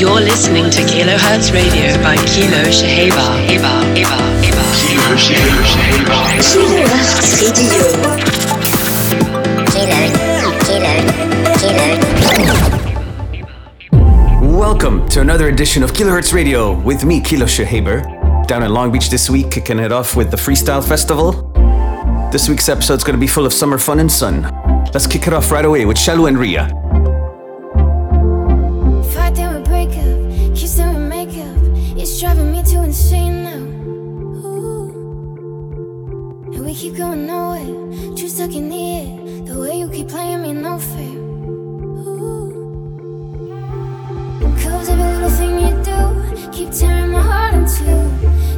You're listening to Kilohertz Radio by Kilo Shehaber. Kilo Shehaber. Kilohertz Radio. Kilo. Welcome to another edition of Kilohertz Radio with me, Kilo Shehaber. Down in Long Beach this week, kicking it off with the Freestyle Festival. This week's episode's going to be full of summer fun and sun. Let's kick it off right away with Shalu and Ria. Driving me to insane now. Ooh. And we keep going nowhere. Truth stuck in the air. The way you keep playing me, no fair. Ooh. Cause every little thing you do, keep tearing my heart in two.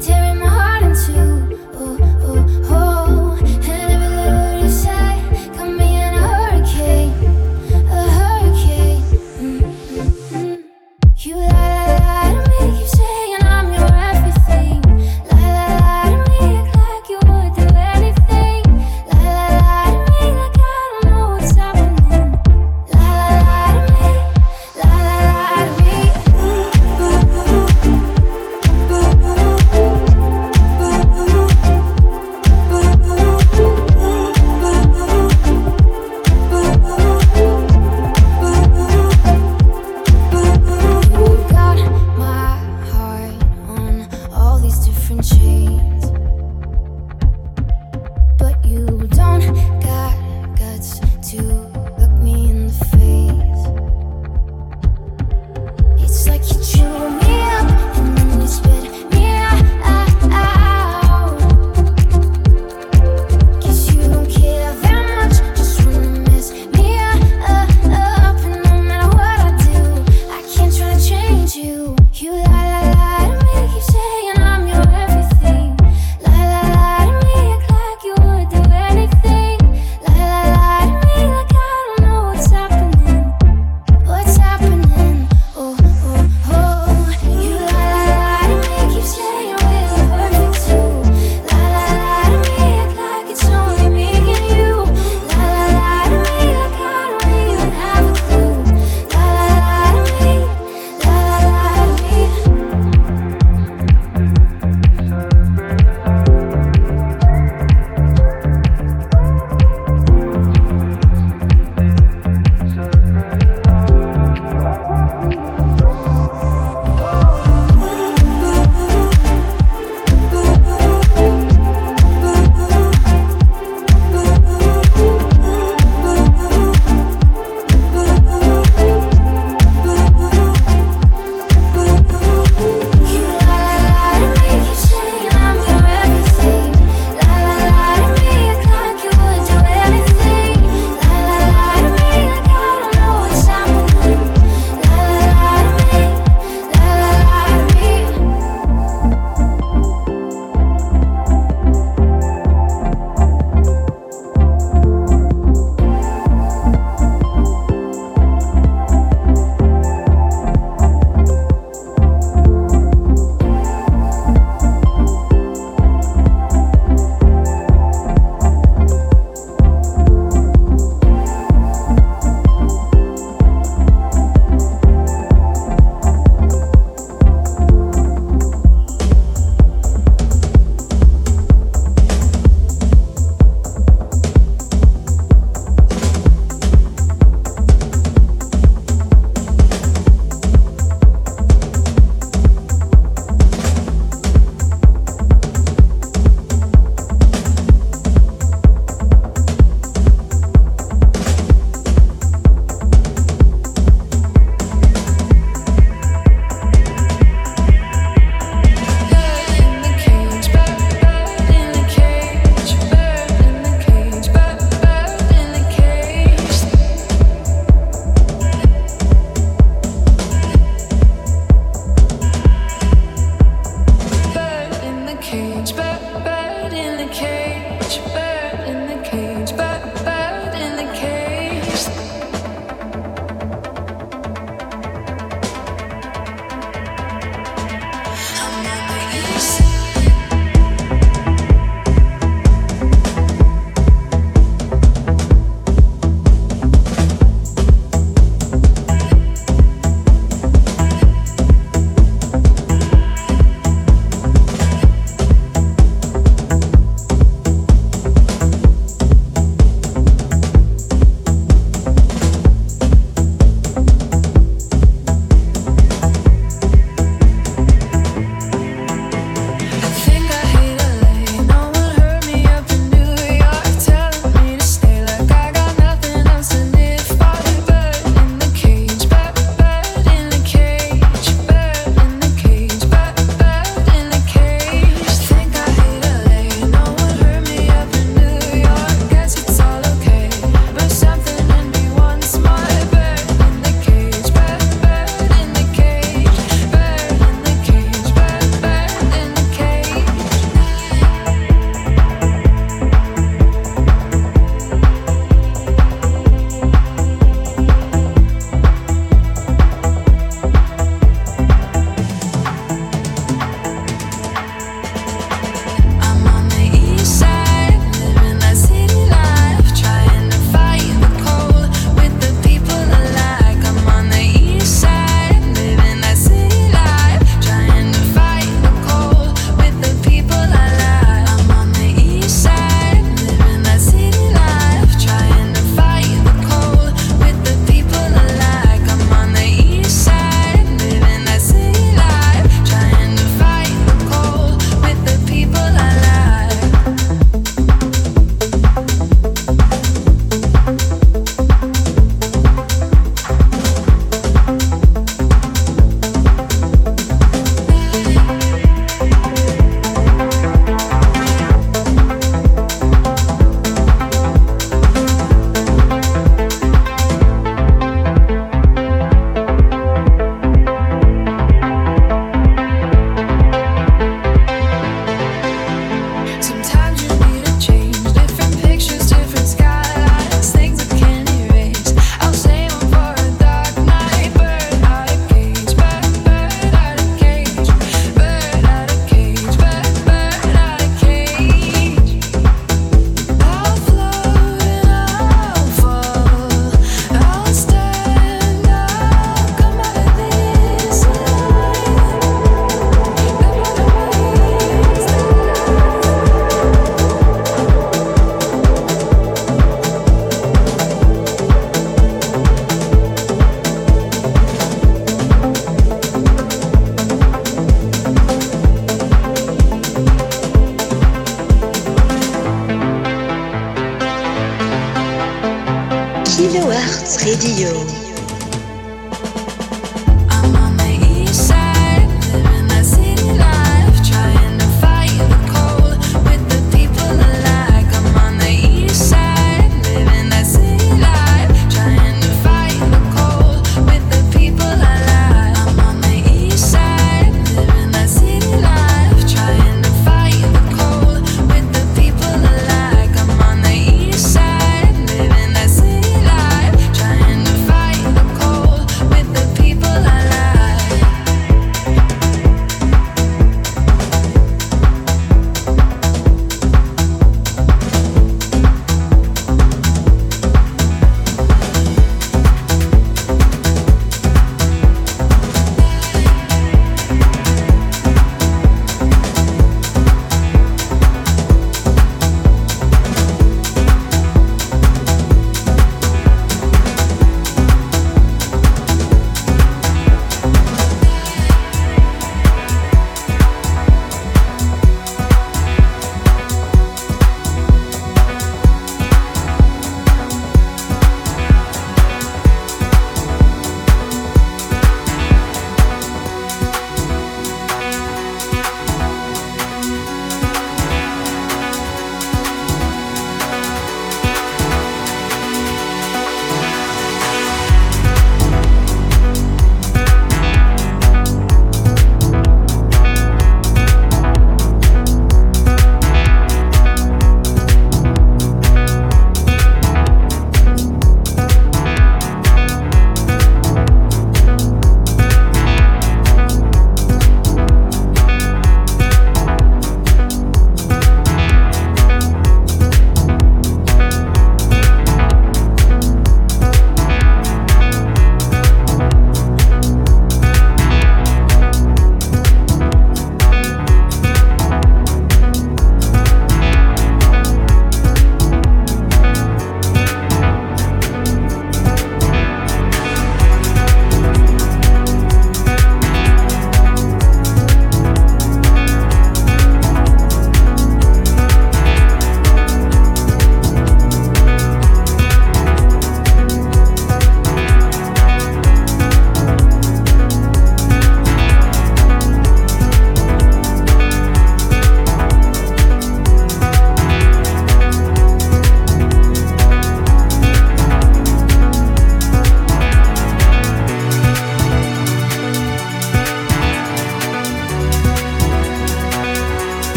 Tearing my heart in two. Oh, oh, oh. And every little word you say, got me in a hurricane. A hurricane. Mm-hmm. You lie to me, keep saying.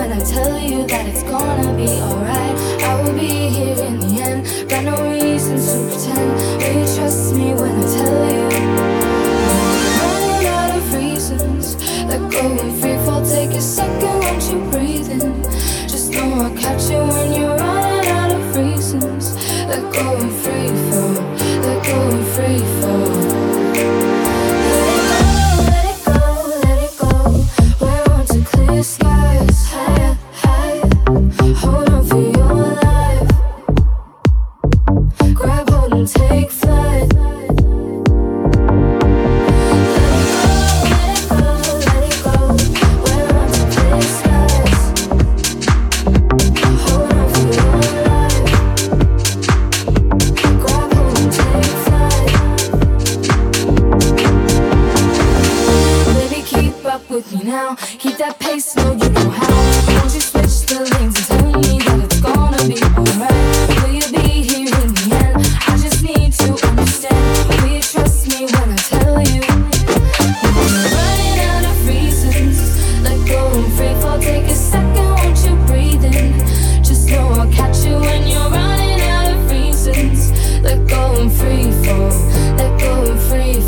when I tell you that it's gonna be alright. I will be here in the end, got no reason to pretend. Will you trust me when I tell you? I'm running out of reasons, let go and free fall. Take a second, won't you breathe in? Just know I'll catch you when you're running out of reasons. Let go and free fall, let go and free fall. Skies higher, higher, hold on for your life. Grab hold and take flight. Let it go, let it go, let it go. We're on to clear skies. Hold on for your life. Grab hold and take flight. Baby, keep up with me now. Keep that pace, no, you know how. Won't you switch the lanes and tell me that it's gonna be alright? Will you be here in the end? I just need to understand. Will you trust me when I tell you? We're running out of reasons. Let go and free fall. Take a second, won't you breathe in? Just know I'll catch you when you're running out of reasons. Let go and free fall. Let go and free fall.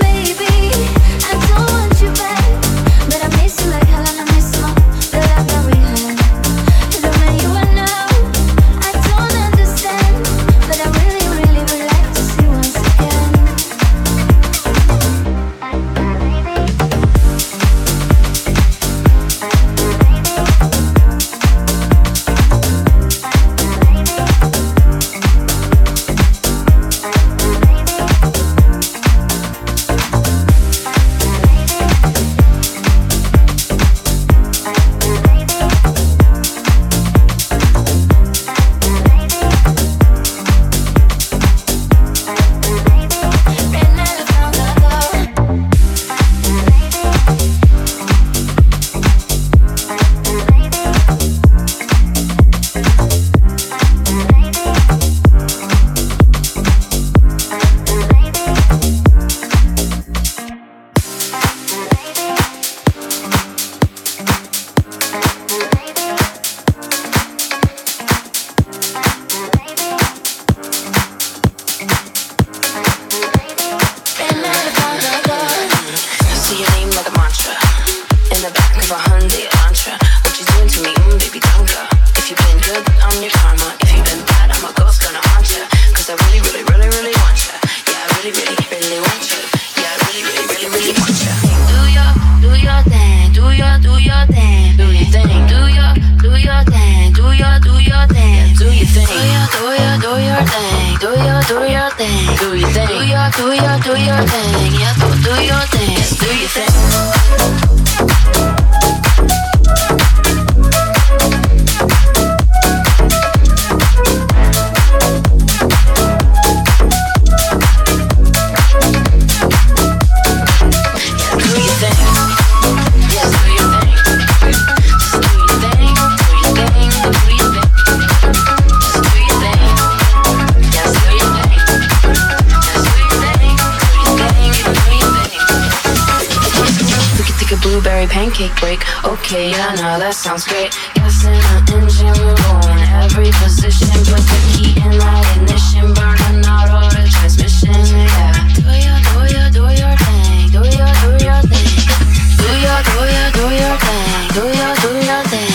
Baby, Pancake break, okay, yeah, now that sounds great. Gas in the engine, we're going every position. Put the key in that ignition, burning out all the transmission, yeah. Do your, do your thing. Do your, thing. Do your thing. Do your thing. Do your thing. Yeah, do your, do your thing.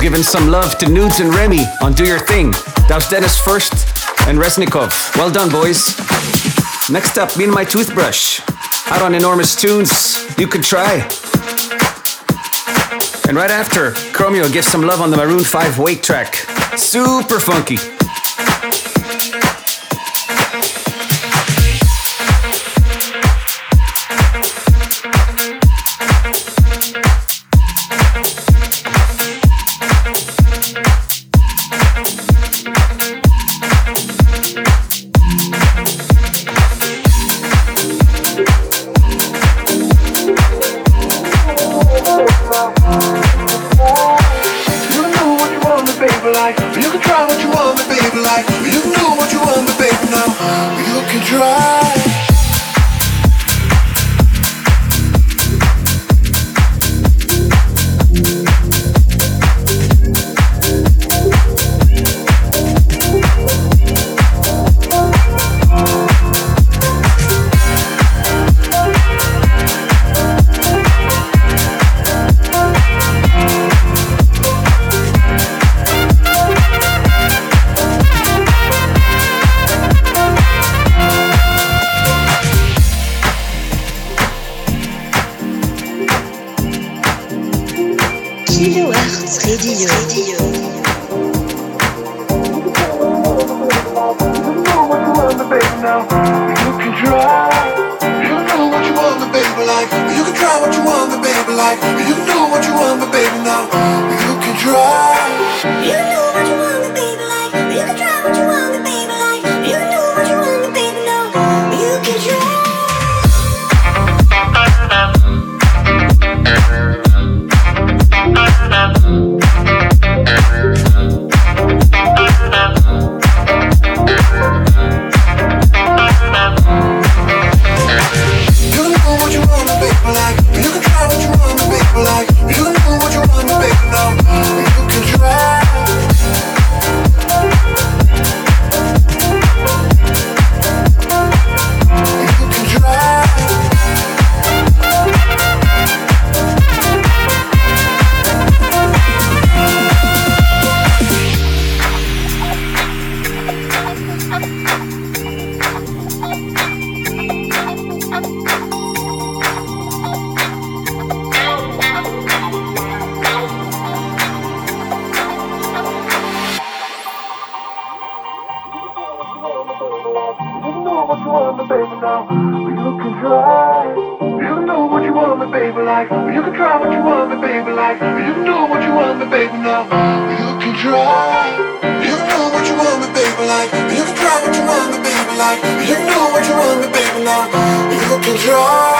Giving some love to Nudes and Remy on Do Your Thing. That was Dennis First and Resnikov. Well done, boys. Next up, Me and My Toothbrush. Out on Enormous Tunes. You could try. And right after, Chromeo gives some love on the Maroon 5 Wake track. Super funky. Kilohertz Radio. You know what you want, baby, now. You can try. You know what you want, baby, like. You can try what you want, baby, like. You know what you want, baby, now. You can try. You know what you want, baby, like. You can try what you want, baby, like. You know what you want, baby, now. You can try. want me, baby, like. You can try what you want me, baby, like. You can do what you want me, baby, now. You can try. You can do what you want me, baby, like. You can try what you want me, baby, like. You can do what you want me, baby, now. You can try.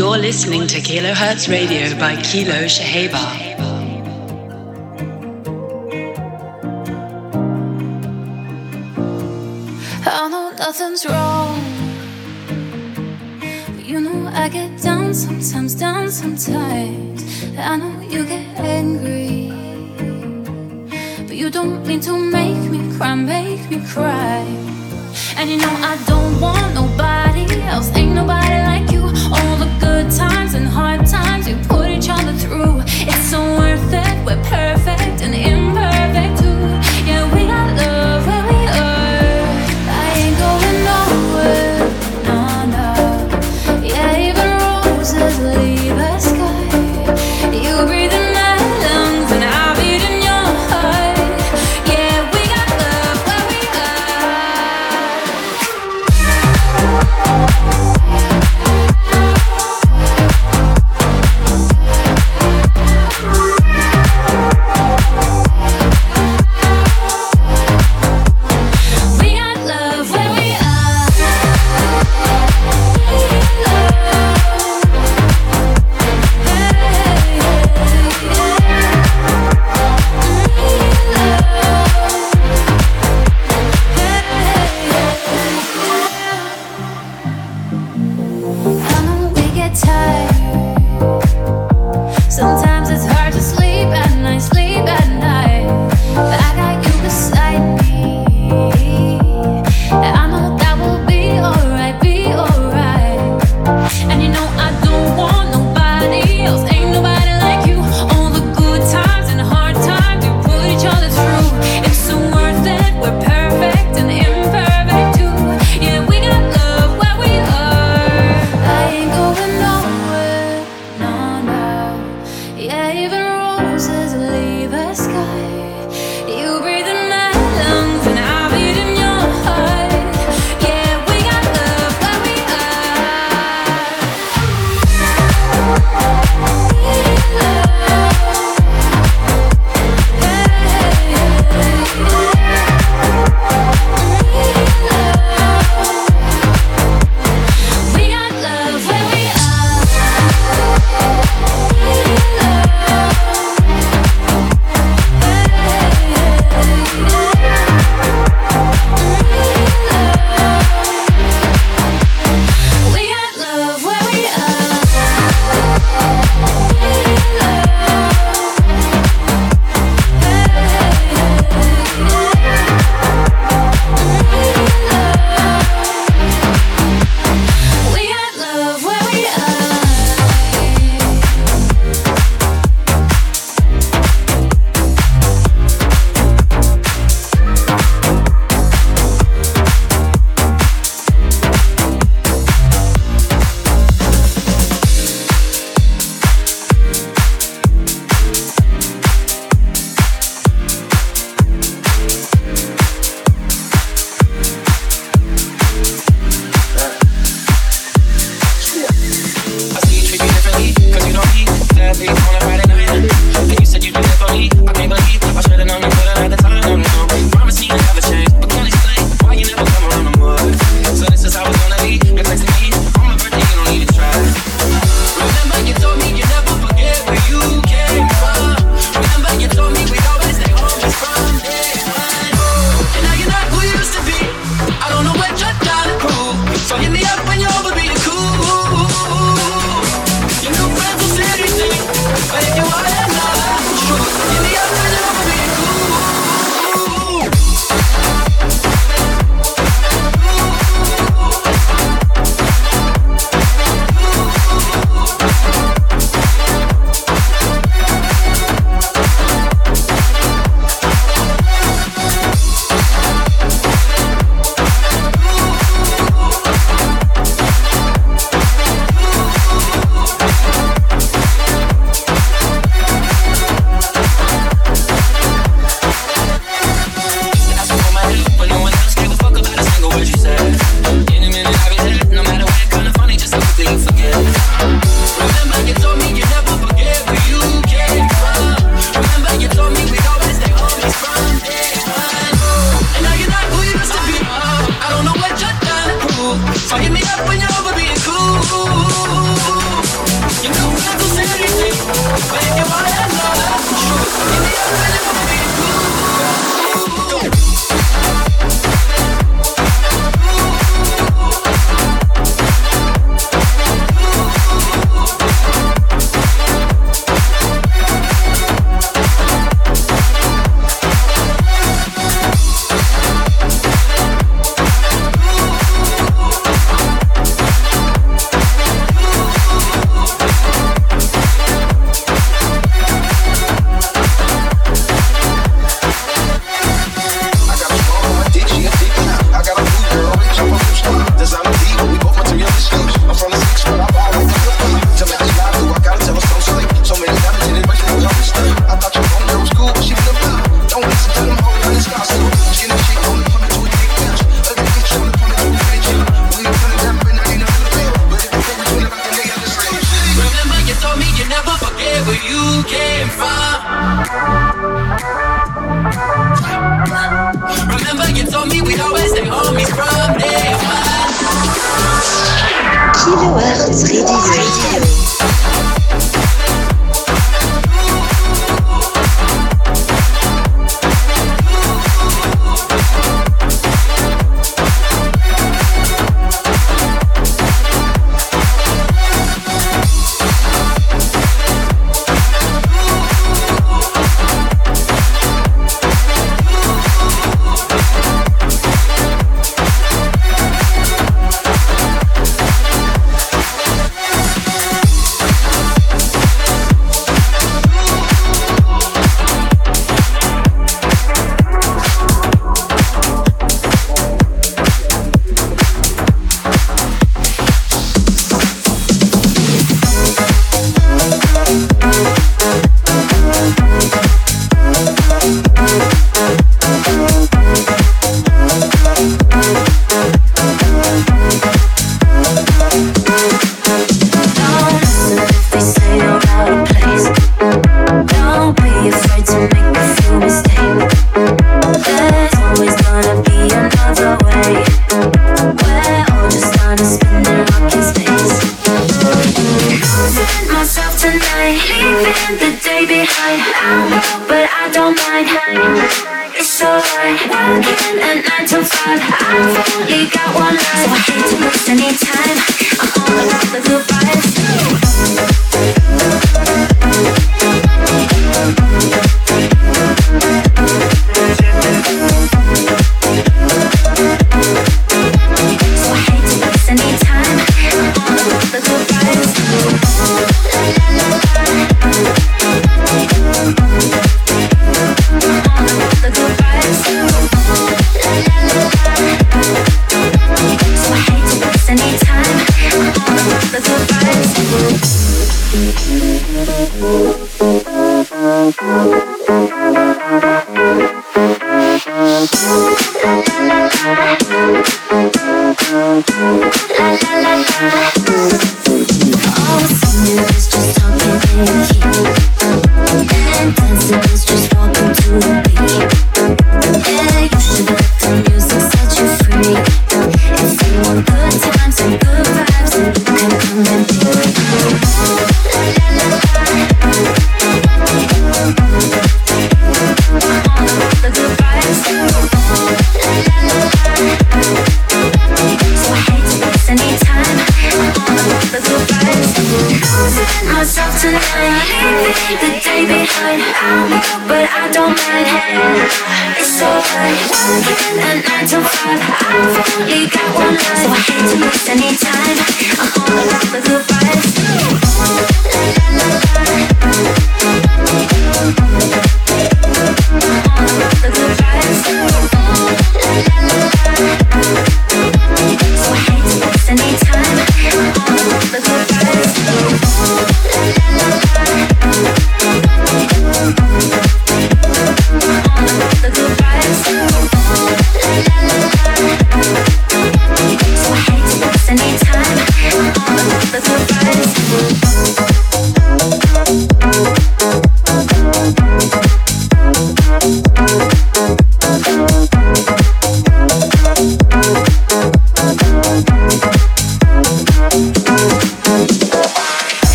You're listening to Kilohertz Radio by Kilo Shehaber. I know nothing's wrong, but you know I get down sometimes. I know you get angry, but you don't mean to make me cry. And you know I don't want nobody else, ain't nobody like you. All the good times and hard times we put each other through, it's so worth it. We're perfect and imperfect too. Yeah, we got love where we are.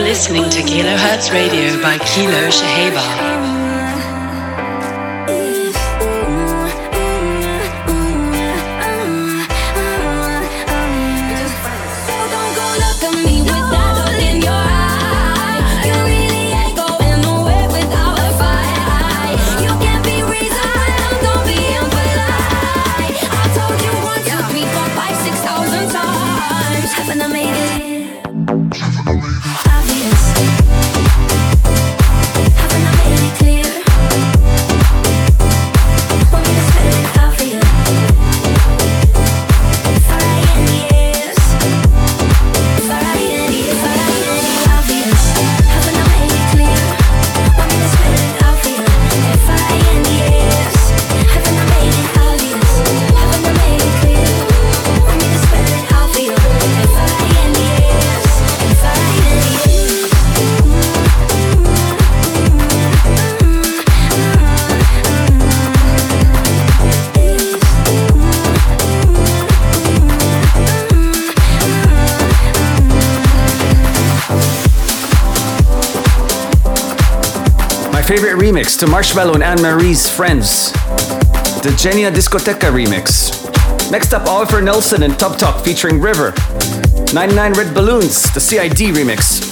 Listening to Kilohertz Radio by Kilo Shehaber. Favorite remix to Marshmallow and Anne-Marie's Friends, the Genia Discotheca remix. Next up, Oliver Nelson and Tup Tup featuring River, 99 Red Balloons, the CID remix.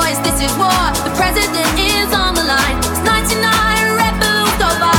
voice, this is war. The president is on the line. It's 99 Red Balloons go by.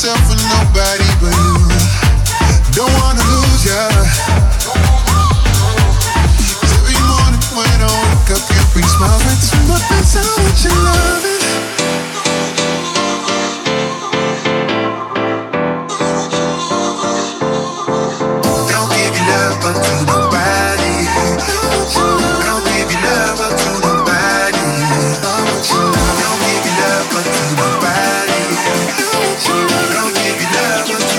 myself with nobody but you. Don't wanna lose ya. Cause every morning when I wake up, you bring smiles right to my face. I want you loving. Don't give your love up to nobody. Don't give your love up to nobody. Don't give your love up to nobody. Don't give your love up to nobody.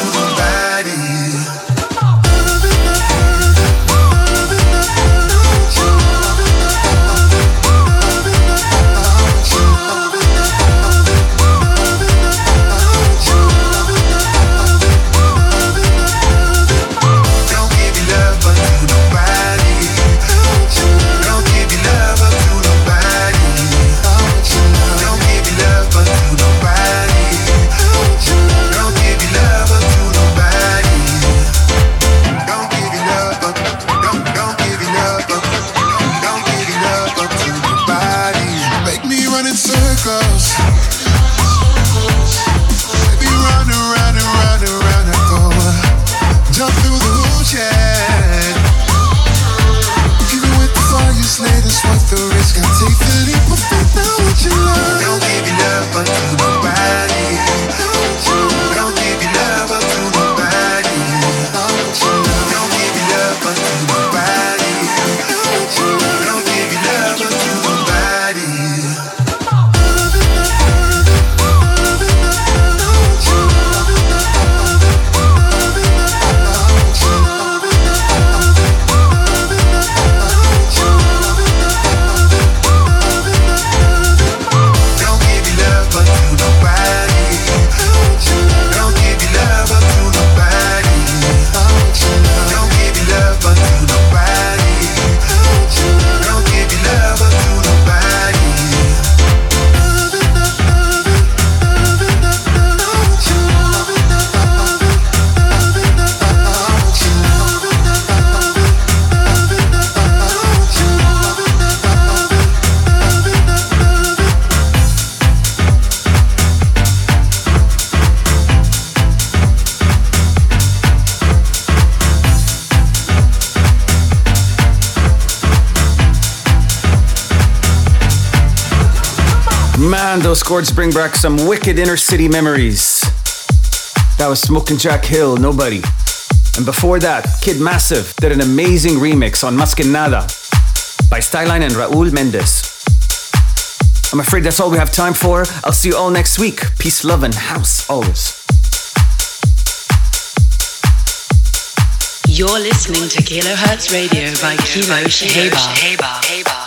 Man, those chords bring back some wicked inner city memories. That was Smokin' Jack Hill, Nobody. And before that, Kid Massive did an amazing remix on Mas Que Nada by Styline and Raul Mendes. I'm afraid that's all we have time for. I'll see you all next week. Peace, love, and house always. You're listening to Kilohertz Radio by Kimo Sheba.